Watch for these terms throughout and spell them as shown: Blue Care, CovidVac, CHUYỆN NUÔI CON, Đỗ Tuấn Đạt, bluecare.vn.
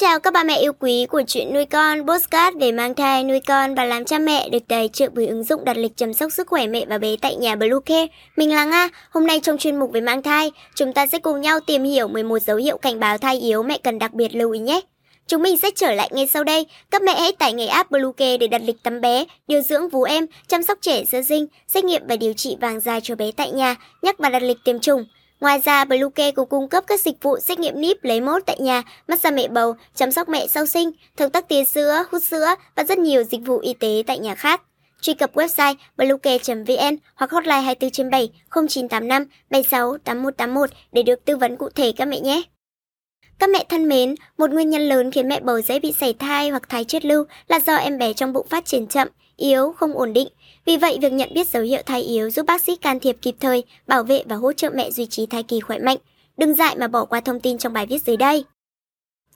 chào các bà mẹ yêu quý của Chuyện nuôi con, podcast về mang thai, nuôi con và làm cha mẹ được tài trợ bởi ứng dụng đặt lịch chăm sóc sức khỏe mẹ và bé tại nhà Blue Care. Mình là Nga, hôm nay trong chuyên mục về mang thai, chúng ta sẽ cùng nhau tìm hiểu 11 dấu hiệu cảnh báo thai yếu mẹ cần đặc biệt lưu ý nhé. Chúng mình sẽ trở lại ngay sau đây, các mẹ hãy tải ngay app Blue Care để đặt lịch tắm bé, điều dưỡng vú em, chăm sóc trẻ sơ sinh, xét nghiệm và điều trị vàng da cho bé tại nhà, nhắc và đặt lịch tiêm chủng. Ngoài ra, Blue Care cũng cung cấp các dịch vụ xét nghiệm níp, lấy mốt tại nhà, massage mẹ bầu, chăm sóc mẹ sau sinh, thông tắc tia sữa, hút sữa và rất nhiều dịch vụ y tế tại nhà khác. Truy cập website bluecare.vn hoặc hotline 24/7 0985 76 8181 để được tư vấn cụ thể các mẹ nhé. Các mẹ thân mến, một nguyên nhân lớn khiến mẹ bầu dễ bị sảy thai hoặc thai chết lưu là do em bé trong bụng phát triển chậm, yếu, không ổn định. Vì vậy, việc nhận biết dấu hiệu thai yếu giúp bác sĩ can thiệp kịp thời, bảo vệ và hỗ trợ mẹ duy trì thai kỳ khỏe mạnh. Đừng dại mà bỏ qua thông tin trong bài viết dưới đây.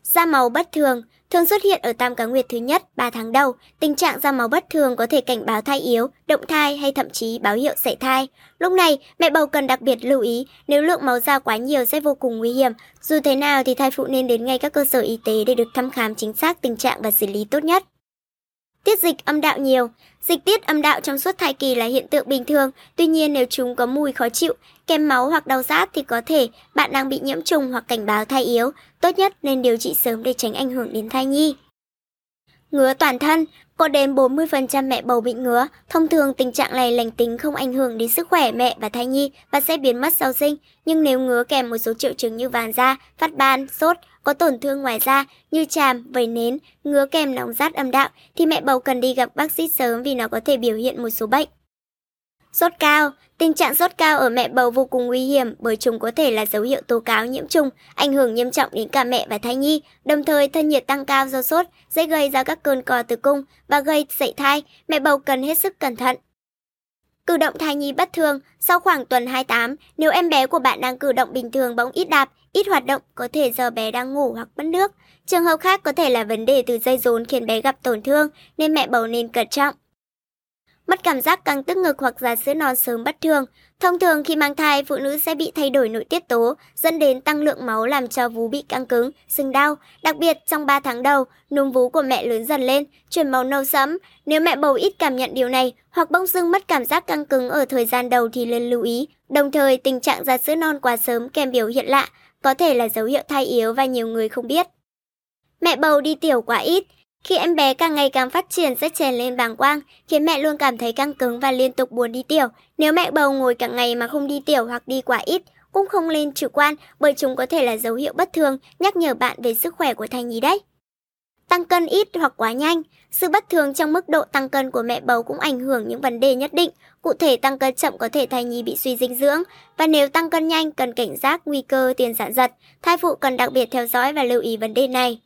Da màu bất thường thường xuất hiện ở tam cá nguyệt thứ nhất, 3 tháng đầu. Tình trạng da màu bất thường có thể cảnh báo thai yếu, động thai hay thậm chí báo hiệu sảy thai. Lúc này, mẹ bầu cần đặc biệt lưu ý, nếu lượng máu da quá nhiều sẽ vô cùng nguy hiểm. Dù thế nào thì thai phụ nên đến ngay các cơ sở y tế để được thăm khám chính xác tình trạng và xử lý tốt nhất. Tiết dịch âm đạo nhiều. Dịch tiết âm đạo trong suốt thai kỳ là hiện tượng bình thường, tuy nhiên nếu chúng có mùi khó chịu, kèm máu hoặc đau rát thì có thể bạn đang bị nhiễm trùng hoặc cảnh báo thai yếu, tốt nhất nên điều trị sớm để tránh ảnh hưởng đến thai nhi. Ngứa toàn thân. Có đến 40% mẹ bầu bị ngứa, thông thường tình trạng này lành tính không ảnh hưởng đến sức khỏe mẹ và thai nhi và sẽ biến mất sau sinh, nhưng nếu ngứa kèm một số triệu chứng như vàng da, phát ban, sốt, có tổn thương ngoài da như chàm, vẩy nến, ngứa kèm nóng rát âm đạo thì mẹ bầu cần đi gặp bác sĩ sớm vì nó có thể biểu hiện một số bệnh. Sốt cao. Tình trạng sốt cao ở mẹ bầu vô cùng nguy hiểm bởi chúng có thể là dấu hiệu tố cáo nhiễm trùng, ảnh hưởng nghiêm trọng đến cả mẹ và thai nhi. Đồng thời, thân nhiệt tăng cao do sốt dễ gây ra các cơn co tử cung và gây sảy thai. Mẹ bầu cần hết sức cẩn thận. Cử động thai nhi bất thường. Sau khoảng tuần 28, nếu em bé của bạn đang cử động bình thường bỗng ít đạp, ít hoạt động, có thể do bé đang ngủ hoặc mất nước. Trường hợp khác có thể là vấn đề từ dây rốn khiến bé gặp tổn thương, nên mẹ bầu nên cẩn trọng. Mất cảm giác căng tức ngực hoặc ra sữa non sớm bất thường. Thông thường khi mang thai, phụ nữ sẽ bị thay đổi nội tiết tố, dẫn đến tăng lượng máu làm cho vú bị căng cứng, sưng đau. Đặc biệt, trong 3 tháng đầu, núm vú của mẹ lớn dần lên, chuyển màu nâu sẫm. Nếu mẹ bầu ít cảm nhận điều này hoặc bỗng dưng mất cảm giác căng cứng ở thời gian đầu thì nên lưu ý. Đồng thời, tình trạng ra sữa non quá sớm kèm biểu hiện lạ, có thể là dấu hiệu thai yếu và nhiều người không biết. Mẹ bầu đi tiểu quá ít. Khi em bé càng ngày càng phát triển sẽ chèn lên bàng quang, khiến mẹ luôn cảm thấy căng cứng và liên tục buồn đi tiểu. Nếu mẹ bầu ngồi cả ngày mà không đi tiểu hoặc đi quá ít, cũng không nên chủ quan bởi chúng có thể là dấu hiệu bất thường, nhắc nhở bạn về sức khỏe của thai nhi đấy. Tăng cân ít hoặc quá nhanh. Sự bất thường trong mức độ tăng cân của mẹ bầu cũng ảnh hưởng những vấn đề nhất định. Cụ thể, tăng cân chậm có thể thai nhi bị suy dinh dưỡng. Và nếu tăng cân nhanh, cần cảnh giác nguy cơ tiền sản giật. Thai phụ cần đặc biệt theo dõi và lưu ý vấn đề này.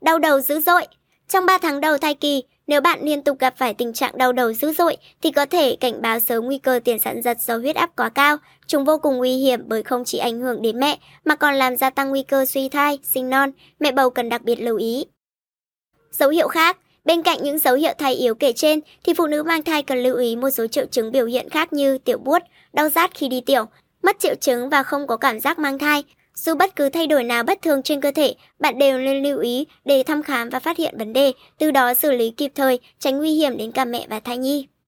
Đau đầu dữ dội. Trong 3 tháng đầu thai kỳ, nếu bạn liên tục gặp phải tình trạng đau đầu dữ dội thì có thể cảnh báo sớm nguy cơ tiền sản giật do huyết áp quá cao. Chúng vô cùng nguy hiểm bởi không chỉ ảnh hưởng đến mẹ mà còn làm gia tăng nguy cơ suy thai, sinh non. Mẹ bầu cần đặc biệt lưu ý. Dấu hiệu khác. Bên cạnh những dấu hiệu thai yếu kể trên thì phụ nữ mang thai cần lưu ý một số triệu chứng biểu hiện khác như tiểu buốt, đau rát khi đi tiểu, mất triệu chứng và không có cảm giác mang thai. Dù bất cứ thay đổi nào bất thường trên cơ thể, bạn đều nên lưu ý để thăm khám và phát hiện vấn đề, từ đó xử lý kịp thời, tránh nguy hiểm đến cả mẹ và thai nhi.